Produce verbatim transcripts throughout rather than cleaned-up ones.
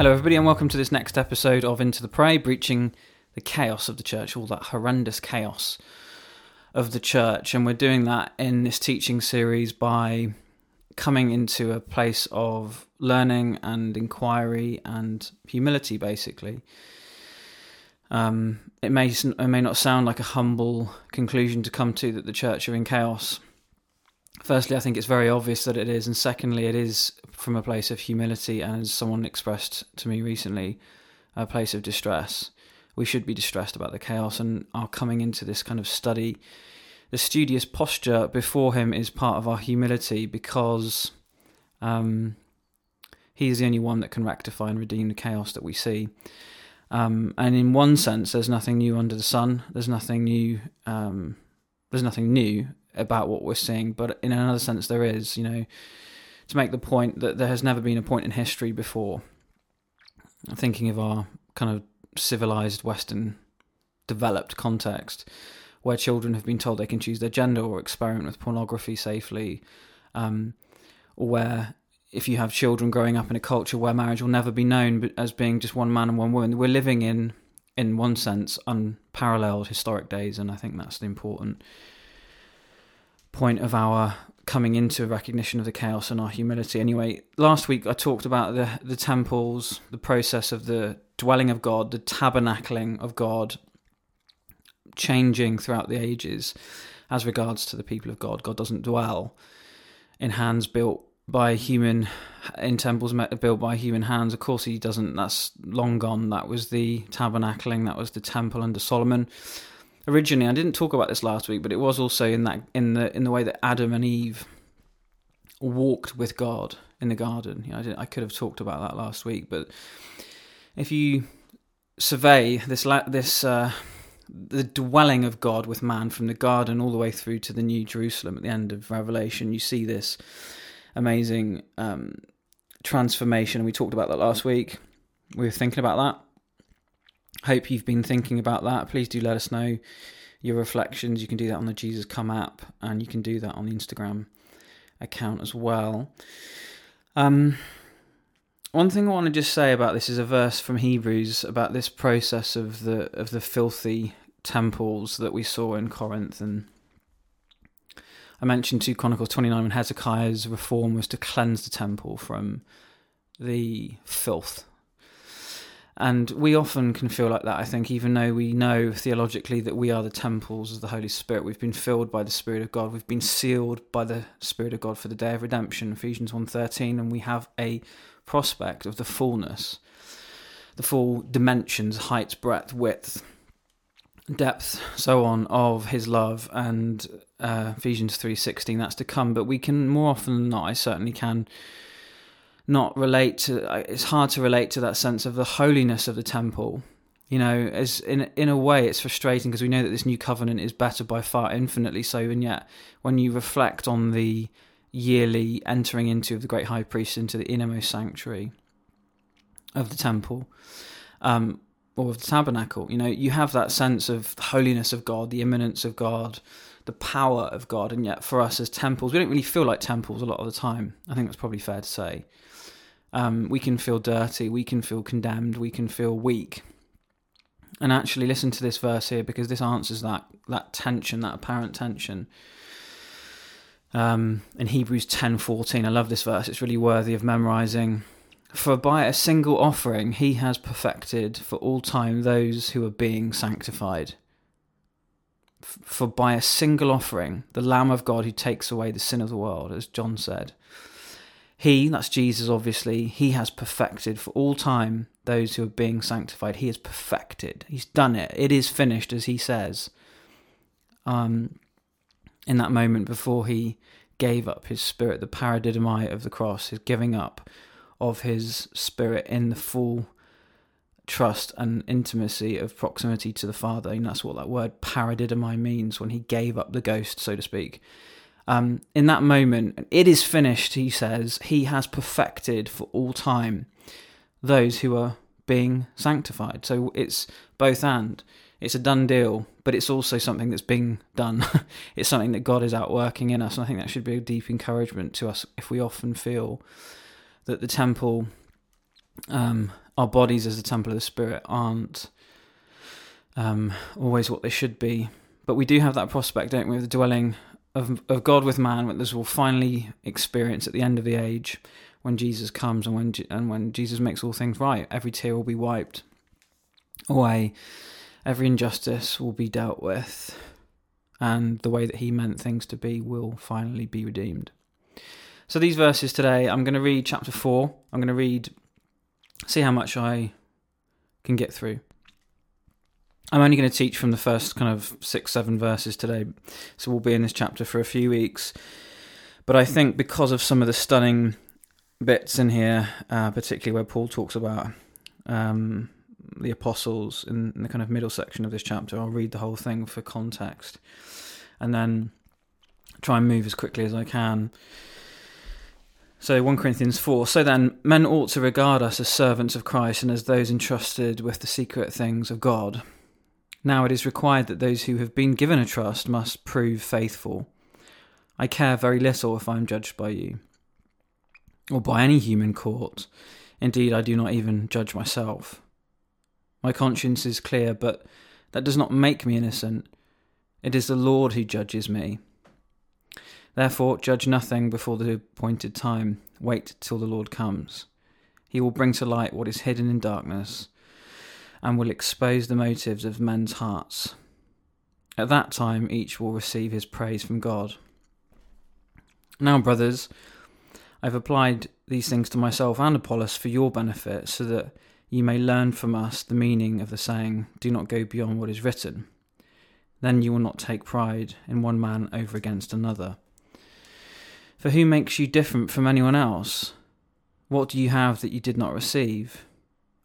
Hello everybody and welcome to this next episode of Into the Prey, Breaching the Chaos of the Church, all that horrendous chaos of the church. And we're doing that in this teaching series by coming into a place of learning and inquiry and humility, basically. Um, it may, it may not sound like a humble conclusion to come to, that the church are in chaos. Firstly, I think it's very obvious that it is, and secondly, it is from a place of humility, and as someone expressed to me recently, a place of distress. We should be distressed about the chaos, and our coming into this kind of study, the studious posture before him, is part of our humility, because um, he is the only one that can rectify and redeem the chaos that we see. Um, and in one sense, there's nothing new under the sun. There's nothing new. Um, there's nothing new about what we're seeing, but in another sense, there is. You know, to make the point that there has never been a point in history before. I'm thinking of our kind of civilized Western developed context, where children have been told they can choose their gender or experiment with pornography safely, um, or where if you have children growing up in a culture where marriage will never be known as being just one man and one woman. We're living in, in one sense, unparalleled historic days, and I think that's the important point of our coming into recognition of the chaos and our humility. Anyway, last week I talked about the, the temples, the process of the dwelling of God, the tabernacling of God, changing throughout the ages as regards to the people of God. God doesn't dwell in hands built by human, in temples built by human hands. Of course he doesn't, that's long gone. That was the tabernacling, that was the temple under Solomon. Originally, I didn't talk about this last week, but it was also in that in the in the way that Adam and Eve walked with God in the garden. You know, I, didn't, I could have talked about that last week, but if you survey this this uh, the dwelling of God with man from the garden all the way through to the New Jerusalem at the end of Revelation, you see this amazing um, transformation. We talked about that last week. We were thinking about that. Hope you've been thinking about that. Please do let us know your reflections. You can do that on the Jesus Come app, and you can do that on the Instagram account as well. Um, one thing I want to just say about this is a verse from Hebrews about this process of the of the filthy temples that we saw in Corinth. And I mentioned two Chronicles twenty-nine when Hezekiah's reform was to cleanse the temple from the filth. And we often can feel like that, I think, even though we know theologically that we are the temples of the Holy Spirit. We've been filled by the Spirit of God. We've been sealed by the Spirit of God for the day of redemption, Ephesians one thirteen, and we have a prospect of the fullness, the full dimensions, height, breadth, width, depth, so on, of his love, and uh, Ephesians three sixteen, that's to come. But we can, more often than not, I certainly can, not relate to, it's hard to relate to that sense of the holiness of the temple. You know, as in in a way it's frustrating, because we know that this new covenant is better by far, infinitely so, and yet when you reflect on the yearly entering into of the great high priest into the innermost sanctuary of the temple, um, or of the tabernacle, you know, you have that sense of the holiness of God, the immanence of God, the power of God, and yet for us as temples, we don't really feel like temples a lot of the time. I think that's probably fair to say. Um, we can feel dirty, we can feel condemned, we can feel weak. And actually listen to this verse here, because this answers that that tension, that apparent tension. Um, in Hebrews ten fourteen, I love this verse, it's really worthy of memorising. For by a single offering he has perfected for all time those who are being sanctified. For by a single offering, the Lamb of God who takes away the sin of the world, as John said, he, that's Jesus obviously, he has perfected for all time those who are being sanctified. He has perfected. He's done it. It is finished, as he says, um, in that moment before he gave up his spirit, the paradidomai of the cross, his giving up of his spirit in the full trust and intimacy of proximity to the Father. And that's what that word paradidomai means, when he gave up the ghost, so to speak. Um, in that moment, it is finished, he says, he has perfected for all time those who are being sanctified. So it's both and. It's a done deal, but it's also something that's being done. It's something that God is outworking in us, and I think that should be a deep encouragement to us if we often feel that the temple um, our bodies as a temple of the Spirit aren't um, always what they should be. But we do have that prospect, don't we, of the dwelling of, of God with man, that this will finally experience at the end of the age when Jesus comes and when and when Jesus makes all things right. Every tear will be wiped away. Every injustice will be dealt with, and the way that he meant things to be will finally be redeemed. So these verses today, I'm going to read chapter four. I'm going to read, see how much I can get through. I'm only going to teach from the first kind of six, seven verses today, so we'll be in this chapter for a few weeks. But I think because of some of the stunning bits in here, uh, particularly where Paul talks about um, the apostles in the kind of middle section of this chapter, I'll read the whole thing for context and then try and move as quickly as I can. So First Corinthians four, so then men ought to regard us as servants of Christ and as those entrusted with the secret things of God. Now it is required that those who have been given a trust must prove faithful. I care very little if I am judged by you or by any human court. Indeed, I do not even judge myself. My conscience is clear, but that does not make me innocent. It is the Lord who judges me. Therefore, judge nothing before the appointed time. Wait till the Lord comes. He will bring to light what is hidden in darkness and will expose the motives of men's hearts. At that time, each will receive his praise from God. Now, brothers, I've applied these things to myself and Apollos for your benefit, so that you may learn from us the meaning of the saying, do not go beyond what is written. Then you will not take pride in one man over against another. For who makes you different from anyone else? What do you have that you did not receive?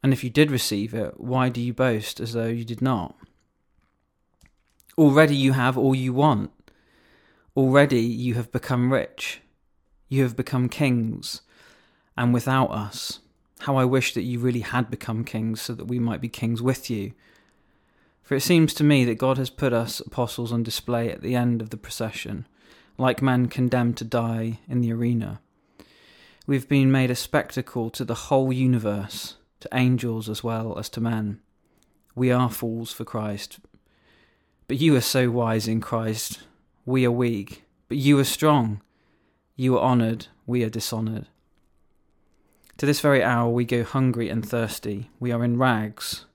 And if you did receive it, why do you boast as though you did not? Already you have all you want. Already you have become rich. You have become kings, and without us. How I wish that you really had become kings, so that we might be kings with you. For it seems to me that God has put us apostles on display at the end of the procession, like men condemned to die in the arena. We've been made a spectacle to the whole universe, to angels as well as to men. We are fools for Christ, but you are so wise in Christ. We are weak, but you are strong. You are honoured, we are dishonoured. To this very hour we go hungry and thirsty. We are in rags.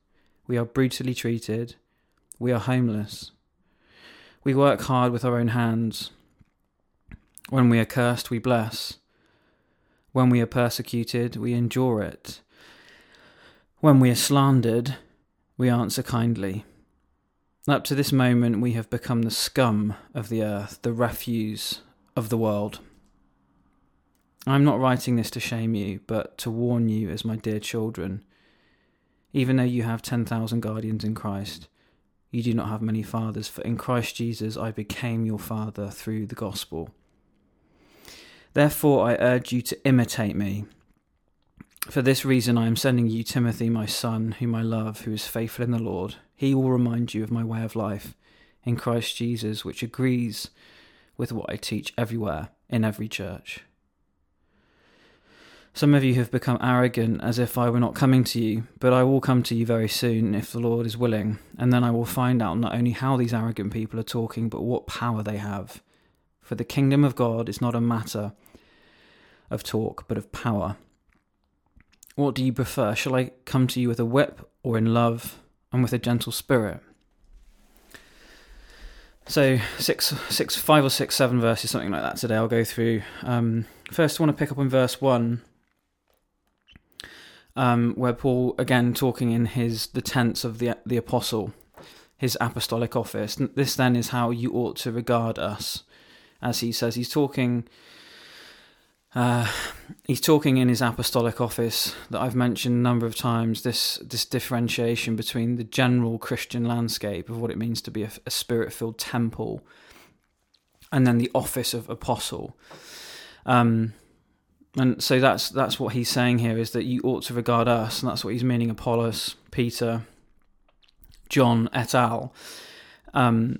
We are brutally treated. We are homeless. We work hard with our own hands. When we are cursed, we bless. When we are persecuted, we endure it. When we are slandered, we answer kindly. Up to this moment, we have become the scum of the earth, the refuse of the world. I'm not writing this to shame you, but to warn you as my dear children. Even though you have ten thousand guardians in Christ, you do not have many fathers, for in Christ Jesus I became your father through the gospel. Therefore I urge you to imitate me. For this reason I am sending you Timothy, my son, whom I love, who is faithful in the Lord. He will remind you of my way of life in Christ Jesus, which agrees with what I teach everywhere in every church. Some of you have become arrogant, as if I were not coming to you, but I will come to you very soon, if the Lord is willing, and then I will find out not only how these arrogant people are talking, but what power they have. For the kingdom of God is not a matter of talk, but of power. What do you prefer? Shall I come to you with a whip, or in love, and with a gentle spirit? So six, six, five or six, seven verses, something like that today. I'll go through. Um, first, I want to pick up on verse one. Um, where Paul, again, talking in his the tense of the the apostle, his apostolic office. This then is how you ought to regard us, as he says. He's talking. Uh, he's talking in his apostolic office that I've mentioned a number of times. This this differentiation between the general Christian landscape of what it means to be a, a spirit-filled temple, and then the office of apostle. Um, And so that's that's what he's saying here, is that you ought to regard us, and that's what he's meaning, Apollos, Peter, John, et al., um,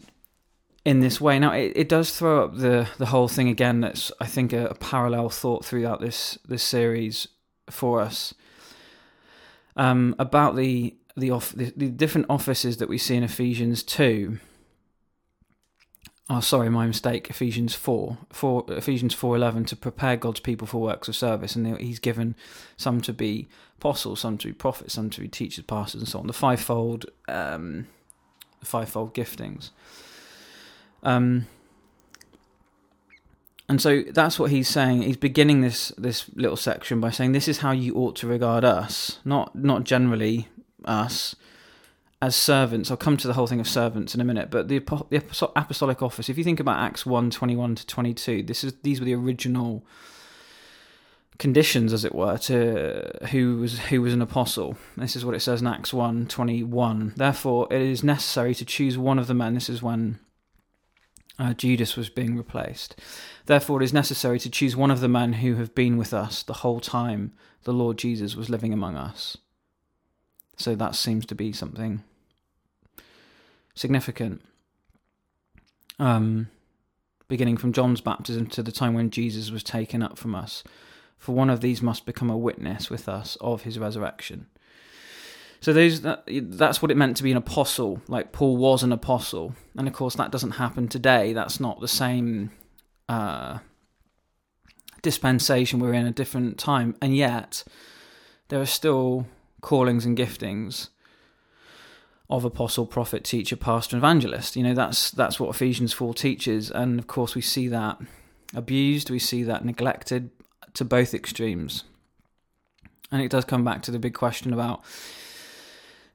in this way. Now, it, it does throw up the, the whole thing again. That's, I think, a, a parallel thought throughout this, this series for us. um, about the the, off, the the different offices that we see in Ephesians two. Oh, sorry, my mistake. Ephesians four, four Ephesians four eleven, to prepare God's people for works of service, and He's given some to be apostles, some to be prophets, some to be teachers, pastors, and so on. The fivefold, um, the fivefold giftings. Um, and so that's what he's saying. He's beginning this this little section by saying, "This is how you ought to regard us, not not generally us." As servants, I'll come to the whole thing of servants in a minute, but the, the apostolic office, if you think about Acts one, twenty-one to twenty-two, this is, these were the original conditions, as it were, to who was who was an apostle. This is what it says in Acts one, twenty-one. Therefore, it is necessary to choose one of the men. This is when uh, Judas was being replaced. Therefore, it is necessary to choose one of the men who have been with us the whole time the Lord Jesus was living among us. So that seems to be something significant. Um, beginning from John's baptism to the time when Jesus was taken up from us. For one of these must become a witness with us of his resurrection. So those that, that's what it meant to be an apostle. Like Paul was an apostle. And of course that doesn't happen today. That's not the same uh, dispensation. We're in a different time. And yet there are still callings and giftings of apostle, prophet, teacher, pastor, evangelist. You know, that's that's what Ephesians four teaches, and of course we see that abused, we see that neglected to both extremes. And it does come back to the big question about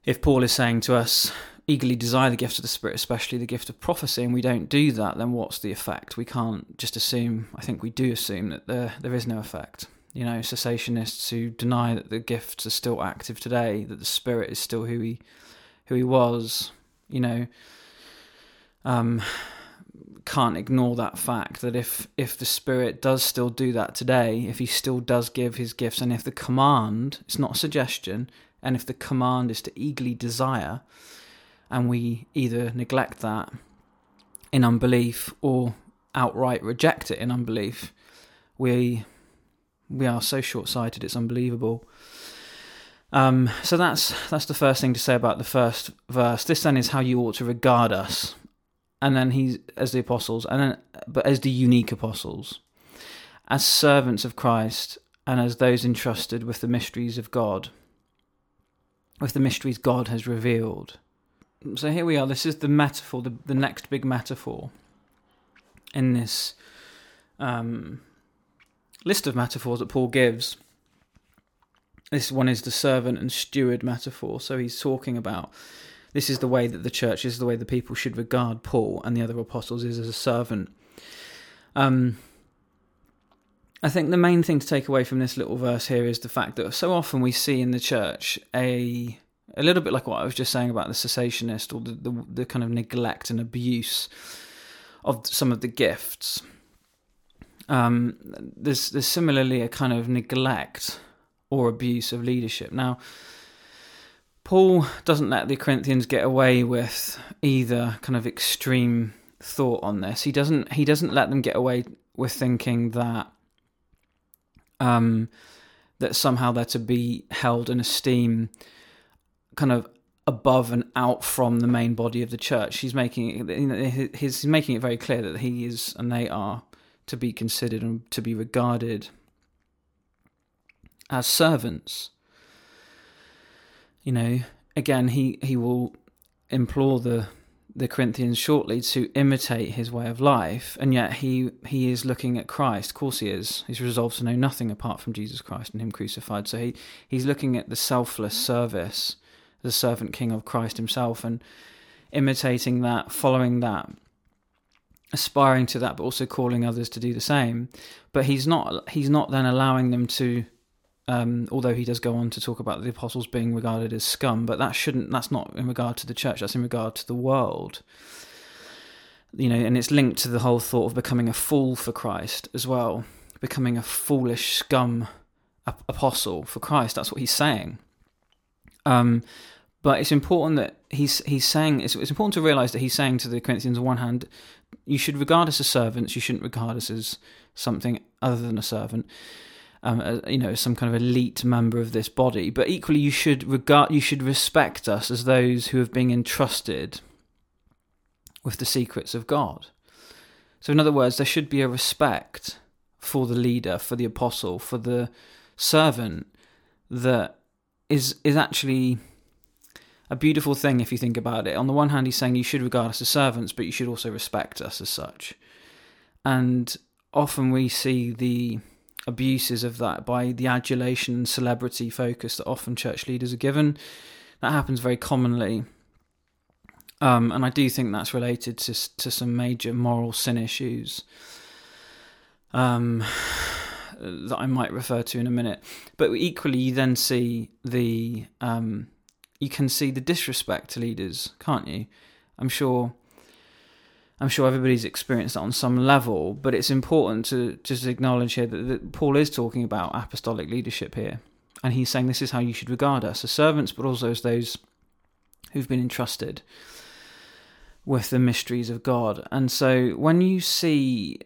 if Paul is saying to us, eagerly desire the gift of the Spirit, especially the gift of prophecy, and we don't do that, then what's the effect? We can't just assume, I think we do assume that there there is no effect. You know, cessationists who deny that the gifts are still active today, that the Spirit is still who he, who he was, you know, um, can't ignore that fact that if, if the Spirit does still do that today, if he still does give his gifts, and if the command, it's not a suggestion, and if the command is to eagerly desire, and we either neglect that in unbelief or outright reject it in unbelief, we... We are so short-sighted, it's unbelievable. Um, so that's that's the first thing to say about the first verse. This then is how you ought to regard us, and then he's as the apostles, and then but as the unique apostles, as servants of Christ, and as those entrusted with the mysteries of God, with the mysteries God has revealed. So here we are. This is the metaphor, the, the next big metaphor in this. Um, List of metaphors that Paul gives. This one is the servant and steward metaphor. So he's talking about this is the way that the church is, the way the people should regard Paul and the other apostles is as a servant. Um, I think the main thing to take away from this little verse here is the fact that so often we see in the church a a little bit like what I was just saying about the cessationist or the the, the kind of neglect and abuse of some of the gifts. Um, there's, there's similarly a kind of neglect or abuse of leadership. Now, Paul doesn't let the Corinthians get away with either kind of extreme thought on this. He doesn't. He doesn't let them get away with thinking that um, that somehow they're to be held in esteem, kind of above and out from the main body of the church. He's making it, he's making it very clear that he is and they are to be considered and to be regarded as servants. You know, again, he, he will implore the the Corinthians shortly to imitate his way of life, and yet he, he is looking at Christ. Of course he is. He's resolved to know nothing apart from Jesus Christ and him crucified. So he, he's looking at the selfless service, the servant king of Christ himself, and imitating that, following that, aspiring to that, but also calling others to do the same. But he's not he's not then allowing them to, um, although he does go on to talk about the apostles being regarded as scum, but that shouldn't, that's not in regard to the church, that's in regard to the world. You know, and it's linked to the whole thought of becoming a fool for Christ as well, becoming a foolish scum apostle for Christ. That's what he's saying. Um, but it's important that he's he's saying, it's, it's important to realise that he's saying to the Corinthians on one hand, you should regard us as servants, you shouldn't regard us as something other than a servant. um, a, you know, some kind of elite member of this body. But equally, you should regard, you should respect us as those who have been entrusted with the secrets of God. So, in other words, there should be a respect for the leader, for the apostle, for the servant that is is actually a beautiful thing if you think about it. On the one hand, he's saying you should regard us as servants, but you should also respect us as such. And often we see the abuses of that by the adulation and celebrity focus that often church leaders are given. That happens very commonly. Um, and I do think that's related to to some major moral sin issues um, that I might refer to in a minute. But equally, you then see the... Um, you can see the disrespect to leaders, can't you? I'm sure I'm sure everybody's experienced that on some level, but it's important to just acknowledge here that, that Paul is talking about apostolic leadership here. And he's saying this is how you should regard us as servants, but also as those who've been entrusted with the mysteries of God. And so when you see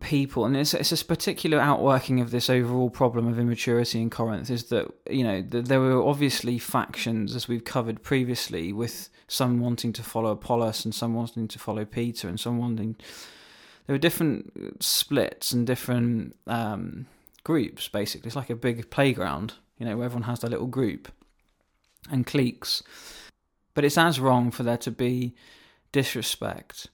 people, and it's, it's this particular outworking of this overall problem of immaturity in Corinth, is that, you know, the, there were obviously factions, as we've covered previously, with some wanting to follow Apollos and some wanting to follow Peter and some wanting... There were different splits and different um, groups, basically. It's like a big playground, you know, where everyone has their little group and cliques. But it's as wrong for there to be disrespect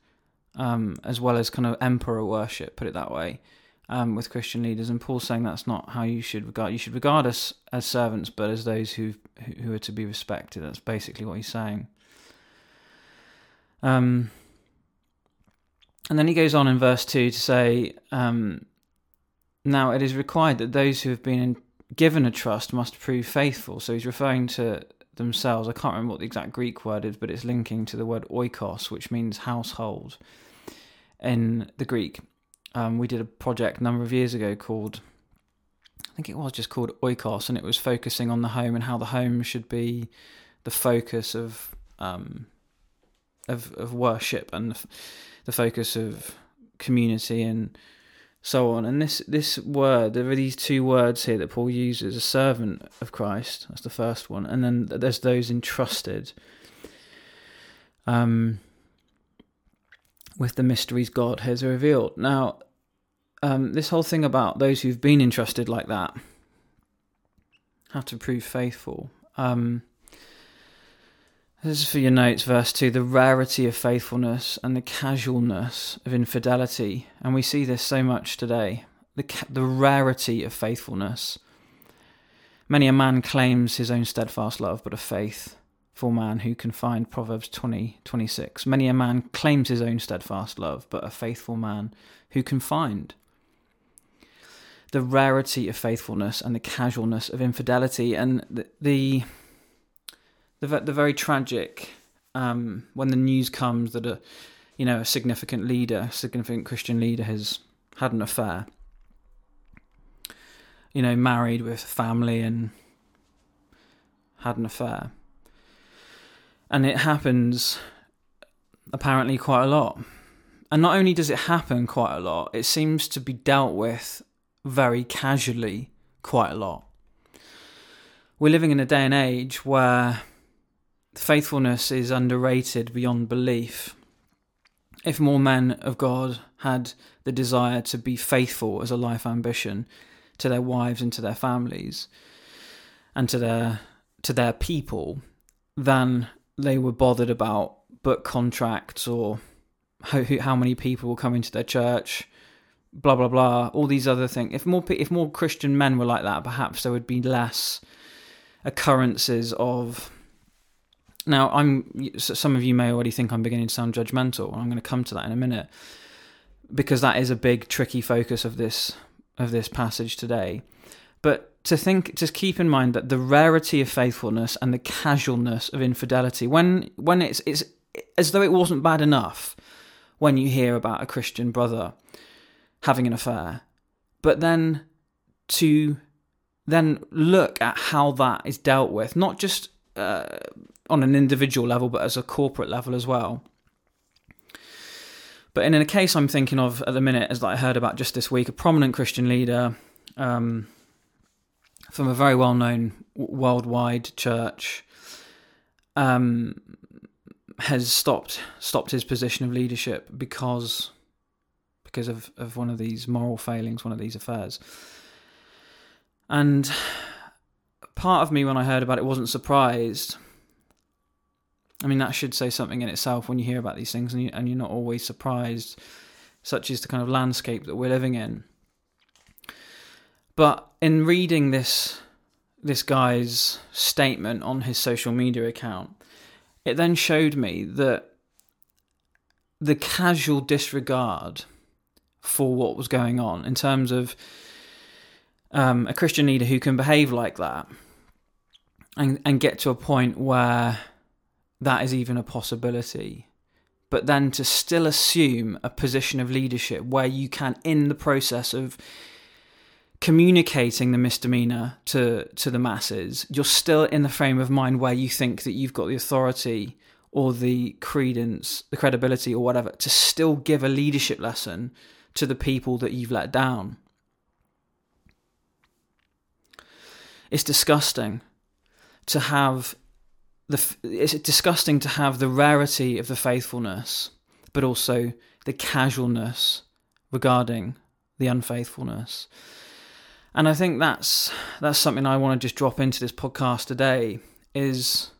Um, as well as kind of emperor worship, put it that way, um, with Christian leaders. And Paul's saying that's not how you should regard. You should regard us as servants, but as those who who are to be respected. That's basically what he's saying. Um, and then he goes on in verse two to say, um, now it is required that those who have been given a trust must prove faithful. So he's referring to themselves. I can't remember what the exact Greek word is, but it's linking to the word oikos, which means household in the Greek. Um, we did a project a number of years ago called, I think it was just called Oikos, and it was focusing on the home and how the home should be the focus of um, of, of worship and the focus of community and so on. And this, this word, there are these two words here that Paul uses, a servant of Christ, that's the first one, and then there's those entrusted um, with the mysteries God has revealed. Now, um, this whole thing about those who've been entrusted like that have to prove faithful. Um, this is for your notes, verse two, the rarity of faithfulness and the casualness of infidelity. And we see this so much today, the ca- the rarity of faithfulness. Many a man claims his own steadfast love, but a faithful man who can find, Proverbs twenty twenty-six. Many a man claims his own steadfast love, but a faithful man who can find. The rarity of faithfulness and the casualness of infidelity. And the... the The the very tragic, um, when the news comes that a, you know, a significant leader, a significant Christian leader has had an affair, you know, married with family and had an affair. And it happens apparently quite a lot. And not only does it happen quite a lot, it seems to be dealt with very casually quite a lot. We're living in a day and age where faithfulness is underrated beyond belief. If more men of God had the desire to be faithful as a life ambition to their wives and to their families and to their to their people, then they were bothered about book contracts or how, how many people will come into their church, blah blah blah, all these other things. If more if more Christian men were like that, perhaps there would be less occurrences of... Now, I'm. Some of you may already think I'm beginning to sound judgmental, and I'm going to come to that in a minute, because that is a big, tricky focus of this of this passage today. But to think, just keep in mind that the rarity of faithfulness and the casualness of infidelity, when when it's it's as though it wasn't bad enough when you hear about a Christian brother having an affair, but then to then look at how that is dealt with, not just Uh, on an individual level, but as a corporate level as well. But in a case I'm thinking of at the minute, as that I heard about just this week, a prominent Christian leader, um, from a very well-known worldwide church, um, has stopped stopped his position of leadership because because of, of one of these moral failings, one of these affairs. And part of me, when I heard about it, wasn't surprised. I mean, that should say something in itself when you hear about these things, and, you, and you're not always surprised. Such is the kind of landscape that we're living in. But in reading this this guy's statement on his social media account, it then showed me that the casual disregard for what was going on in terms of um, a Christian leader who can behave like that and, and get to a point where that is even a possibility, but then to still assume a position of leadership where you can, in the process of communicating the misdemeanor to, to the masses, you're still in the frame of mind where you think that you've got the authority or the credence, the credibility or whatever, to still give a leadership lesson to the people that you've let down. It's disgusting to have the, it's disgusting to have the rarity of the faithfulness, but also the casualness regarding the unfaithfulness. And I think that's that's something I want to just drop into this podcast today is,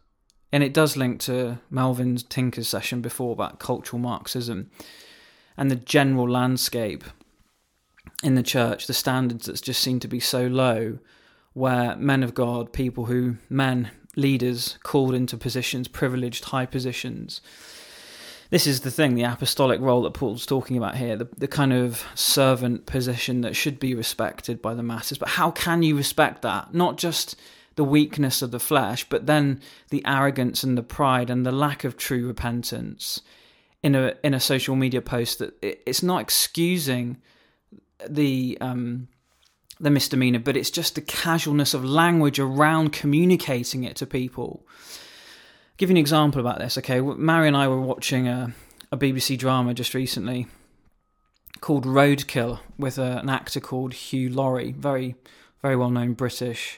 and it does link to Melvin Tinker's session before about cultural Marxism and the general landscape in the church, the standards that just seem to be so low, where men of God, people who, men, leaders called into positions, privileged high positions. This is the thing, the apostolic role that Paul's talking about here, the, the kind of servant position that should be respected by the masses. But how can you respect that? Not just the weakness of the flesh, but then the arrogance and the pride and the lack of true repentance in a in a social media post that it, it's not excusing the um the misdemeanor, but it's just the casualness of language around communicating it to people. I'll give you an example about this. Okay, Mary and I were watching a, a B B C drama just recently called Roadkill with a, an actor called Hugh Laurie, very, very well-known British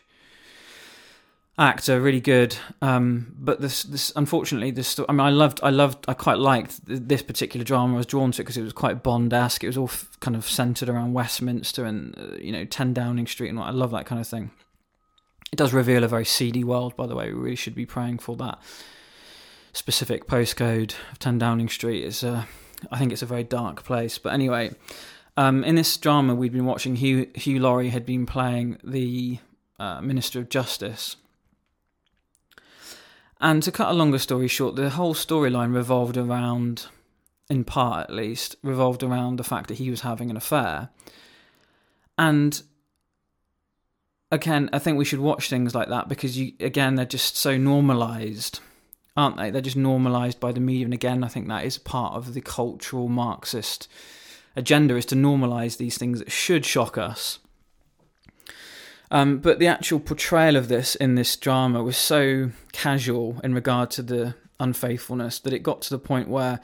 actor, really good. Um, but this, this, unfortunately, this. I mean, I loved, I loved, I quite liked this particular drama. I was drawn to it because it was quite Bond-esque. It was all f- kind of centered around Westminster and uh, you know, ten Downing Street, and what, I love that kind of thing. It does reveal a very seedy world, by the way. We really should be praying for that specific postcode of ten Downing Street. It's a, I think it's a very dark place. But anyway, um, in this drama we'd been watching, Hugh, Hugh Laurie had been playing the uh, Minister of Justice. And to cut a longer story short, the whole storyline revolved around, in part at least, revolved around the fact that he was having an affair. And again, I think we should watch things like that because, you, again, they're just so normalised, aren't they? They're just normalised by the media. And again, I think that is part of the cultural Marxist agenda, is to normalise these things that should shock us. Um, but the actual portrayal of this in this drama was so casual in regard to the unfaithfulness that it got to the point where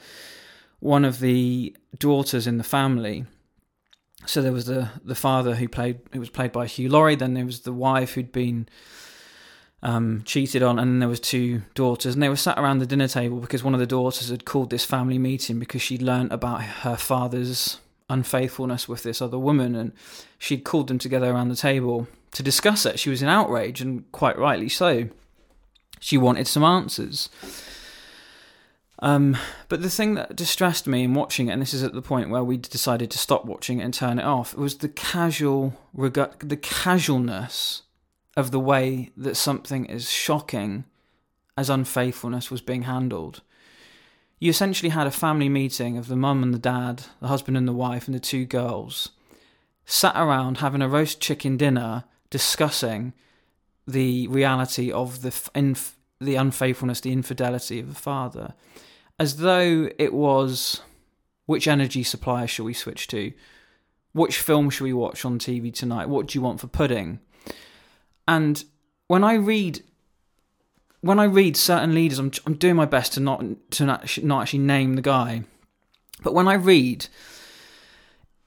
one of the daughters in the family, so there was the, the father who played who was played by Hugh Laurie, then there was the wife who'd been um, cheated on, and then there was two daughters, and they were sat around the dinner table because one of the daughters had called this family meeting because she'd learned about her father's unfaithfulness with this other woman, and she'd called them together around the table to discuss it. She was in outrage, and quite rightly so. She wanted some answers. Um, but the thing that distressed me in watching it, and this is at the point where we decided to stop watching it and turn it off, was the casual reg- the casualness of the way that something as shocking as unfaithfulness was being handled. You essentially had a family meeting of the mum and the dad, the husband and the wife, and the two girls sat around having a roast chicken dinner discussing the reality of the inf- the unfaithfulness, the infidelity of the father, as though it was, which energy supplier shall we switch to? Which film shall we watch on T V tonight? What do you want for pudding? And when I read... When I read certain leaders, I'm I'm doing my best to not to not, not actually name the guy, but when I read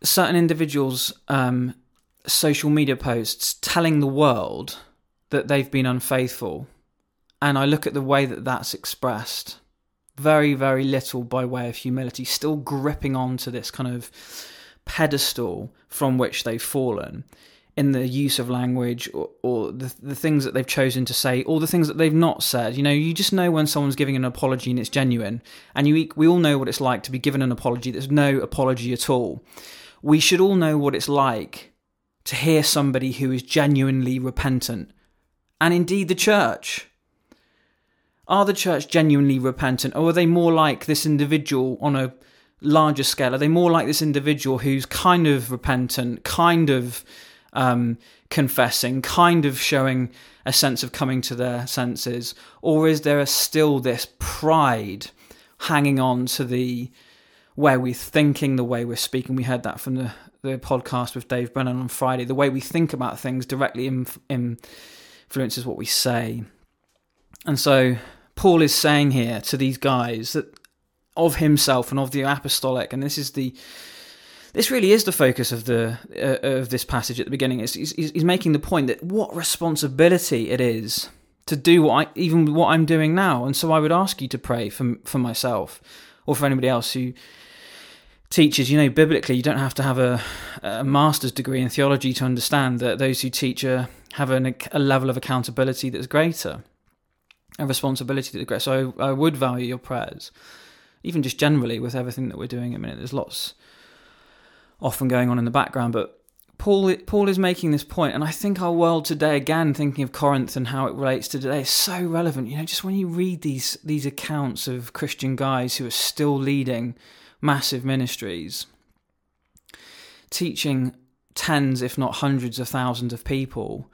certain individuals um, social media posts telling the world that they've been unfaithful. And I look at the way that that's expressed. Very, very little by way of humility, still gripping on to this kind of pedestal from which they've fallen in the use of language, or, or the, the things that they've chosen to say, or the things that they've not said. You know, you just know when someone's giving an apology and it's genuine. And you, we all know what it's like to be given an apology. There's no apology at all. We should all know what it's like to hear somebody who is genuinely repentant. And indeed the church. Are the church genuinely repentant, or are they more like this individual on a larger scale? Are they more like this individual who's kind of repentant, kind of um, confessing, kind of showing a sense of coming to their senses? Or is there still this pride hanging on to the way we're thinking, the way we're speaking? We heard that from the, the podcast with Dave Brennan on Friday. The way we think about things directly inf- influences what we say. And so Paul is saying here to these guys that of himself and of the apostolic, and this is the this really is the focus of the uh, of this passage at the beginning. It's, he's, he's making the point that what responsibility it is to do what I, even what I'm doing now. And so I would ask you to pray for for myself or for anybody else who teaches. You know, biblically, you don't have to have a, a master's degree in theology to understand that those who teach are, have an, a level of accountability that's greater. A responsibility to grow. So I would value your prayers, even just generally with everything that we're doing at the minute. There's lots often going on in the background, but Paul Paul is making this point, and I think our world today, again, thinking of Corinth and how it relates to today, is so relevant. You know, just when you read these these accounts of Christian guys who are still leading massive ministries, teaching tens, if not hundreds of thousands of people.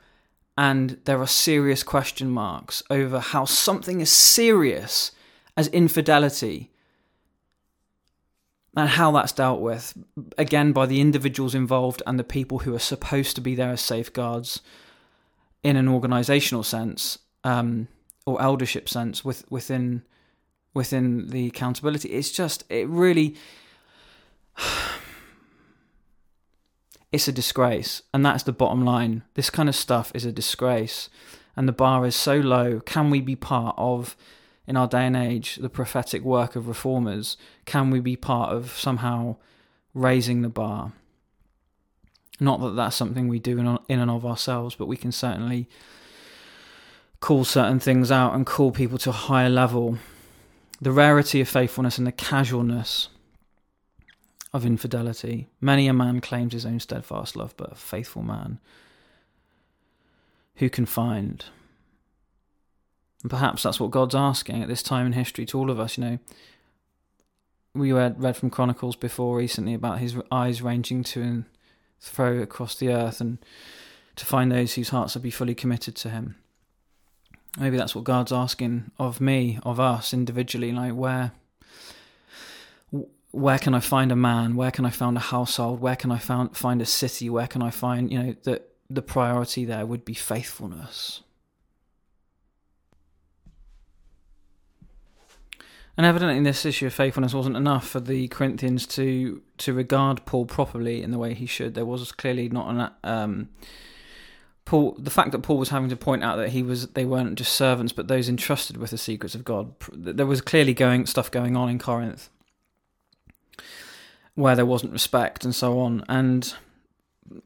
And there are serious question marks over how something as serious as infidelity and how that's dealt with, again, by the individuals involved and the people who are supposed to be there as safeguards in an organisational sense um, or eldership sense with, within within the accountability. It's just, it really... It's a disgrace, and that's the bottom line. This kind of stuff is a disgrace, and the bar is so low. Can we be part of, in our day and age, the prophetic work of reformers? Can we be part of somehow raising the bar? Not that that's something we do in and of ourselves, but we can certainly call certain things out and call people to a higher level. The rarity of faithfulness and the casualness of infidelity. Many a man claims his own steadfast love, but a faithful man who can find? And perhaps that's what God's asking at this time in history to all of us. You know, we read, read from Chronicles before recently about his eyes ranging to and fro across the earth and to find those whose hearts would be fully committed to him. Maybe that's what God's asking of me, of us individually, like where... Where can I find a man? Where can I find a household? Where can I found, find a city? Where can I find, you know, that the priority there would be faithfulness? And evidently this issue of faithfulness wasn't enough for the Corinthians to to regard Paul properly in the way he should. There was clearly not an... Um, Paul, the fact that Paul was having to point out that he was, they weren't just servants, but those entrusted with the secrets of God. There was clearly going stuff going on in Corinth where there wasn't respect and so on. And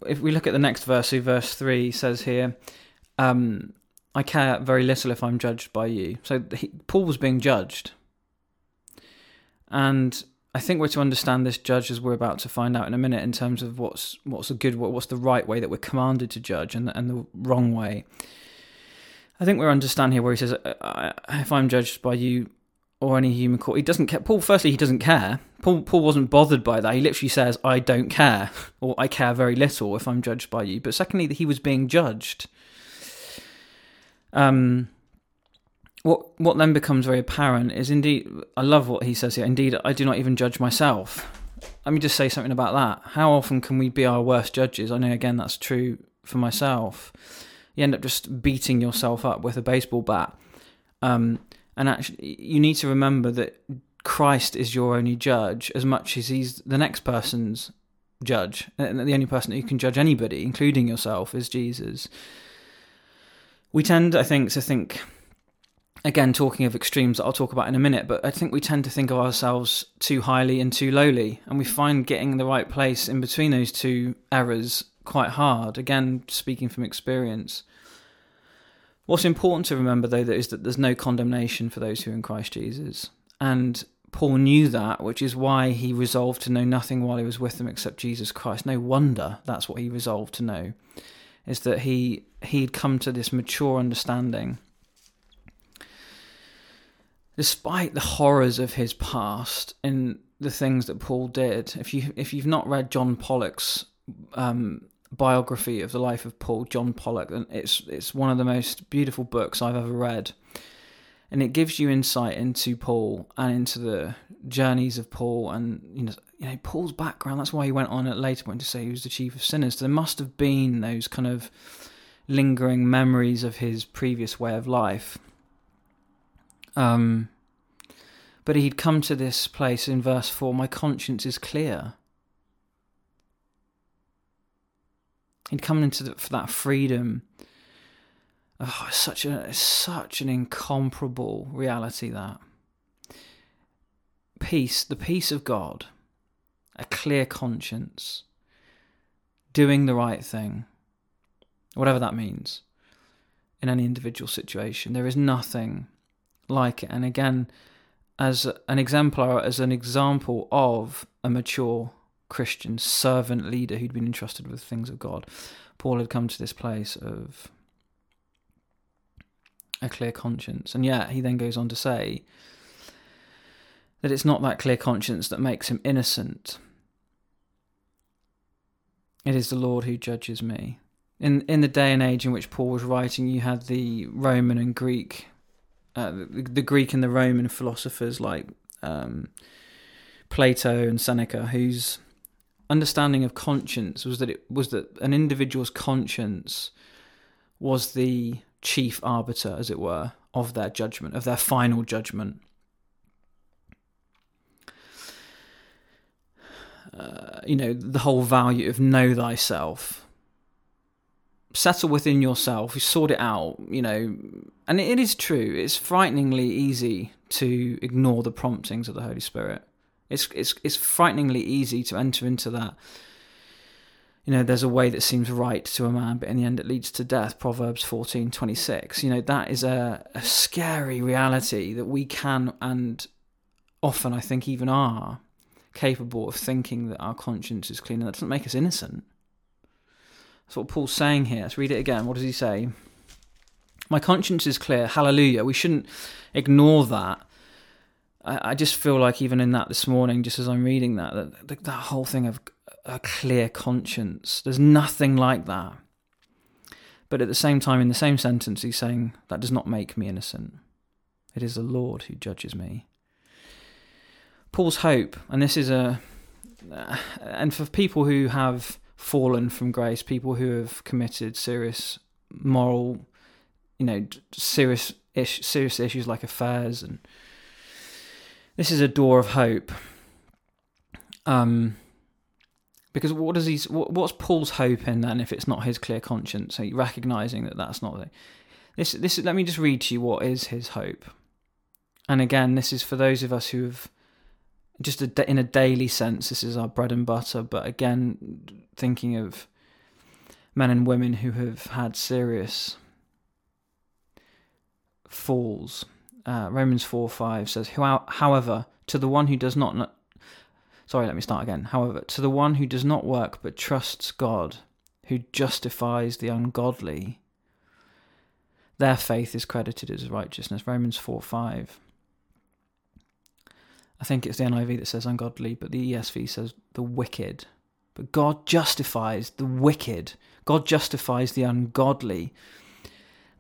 if we look at the next verse, so verse three says here, um, I care very little if I'm judged by you. So he, Paul was being judged. And I think we're to understand this judge as we're about to find out in a minute in terms of what's what's a good, what's the right way that we're commanded to judge and, and the wrong way. I think we understand here where he says, if I'm judged by you, or any human court. He doesn't care. Paul, firstly, he doesn't care. Paul Paul wasn't bothered by that. He literally says, I don't care, or I care very little if I'm judged by you. But secondly, that he was being judged. Um, what what then becomes very apparent is, indeed, I love what he says here, indeed, I do not even judge myself. Let me just say something about that. How often can we be our worst judges? I know, again, that's true for myself. You end up just beating yourself up with a baseball bat. Um... And actually, you need to remember that Christ is your only judge as much as he's the next person's judge, and the only person who can judge anybody, including yourself, is Jesus. We tend, I think, to think, again, talking of extremes that I'll talk about in a minute, but I think we tend to think of ourselves too highly and too lowly, and we find getting the right place in between those two errors quite hard, again, speaking from experience. What's important to remember, though, is that there's no condemnation for those who are in Christ Jesus. And Paul knew that, which is why he resolved to know nothing while he was with them except Jesus Christ. No wonder that's what he resolved to know, is that he he'd come to this mature understanding. Despite the horrors of his past and the things that Paul did, if you if you've not read John Pollock's um, biography of the life of Paul, John Pollock, then it's it's one of the most beautiful books I've ever read. And it gives you insight into Paul and into the journeys of Paul and, you know, you know Paul's background. That's why he went on at later point to say he was the chief of sinners. There must have been those kind of lingering memories of his previous way of life. Um, but he'd come to this place in verse four, my conscience is clear. He'd come into the, for that freedom. Oh, it's such a it's such an incomparable reality, that peace, the peace of God, a clear conscience, doing the right thing, whatever that means, in any individual situation. There is nothing like it. And again, as an exemplar, as an example of a mature Christian servant leader who'd been entrusted with things of God, Paul had come to this place of a clear conscience. And yet he then goes on to say that it's not that clear conscience that makes him innocent. It is the Lord who judges me. In in the day and age in which Paul was writing, you had the Roman and Greek, uh, the, the Greek and the Roman philosophers like um, Plato and Seneca, whose understanding of conscience was that it was that an individual's conscience was the chief arbiter, as it were, of their judgment, of their final judgment. Uh, you know, the whole value of know thyself. Settle within yourself, you sort it out, you know. And it, it is true, it's frighteningly easy to ignore the promptings of the Holy Spirit. It's, it's, it's frighteningly easy to enter into that. You know, there's a way that seems right to a man, but in the end it leads to death, Proverbs fourteen twenty-six. You know, that is a, a scary reality that we can, and often I think even are, capable of thinking that our conscience is clean, and that doesn't make us innocent. That's what Paul's saying here. Let's read it again. What does he say? My conscience is clear. Hallelujah. We shouldn't ignore that. I, I just feel like even in that this morning, just as I'm reading that, that, that whole thing of a clear conscience. There's nothing like that. But at the same time, in the same sentence, he's saying, that does not make me innocent. It is the Lord who judges me. Paul's hope, and this is a... And for people who have fallen from grace, people who have committed serious moral, you know, serious, ish, serious issues like affairs, and this is a door of hope. Um... Because what does he? What's Paul's hope in then, if it's not his clear conscience? So recognizing that that's not the, this. This let me just read to you what is his hope. And again, this is for those of us who have just a, in a daily sense. This is our bread and butter. But again, thinking of men and women who have had serious falls. Uh, Romans four five says, "However, to the one who does not." Sorry, let me start again. However, to the one who does not work but trusts God, who justifies the ungodly, their faith is credited as righteousness. Romans four five. I think it's the N I V that says ungodly, but the E S V says the wicked. But God justifies the wicked. God justifies the ungodly.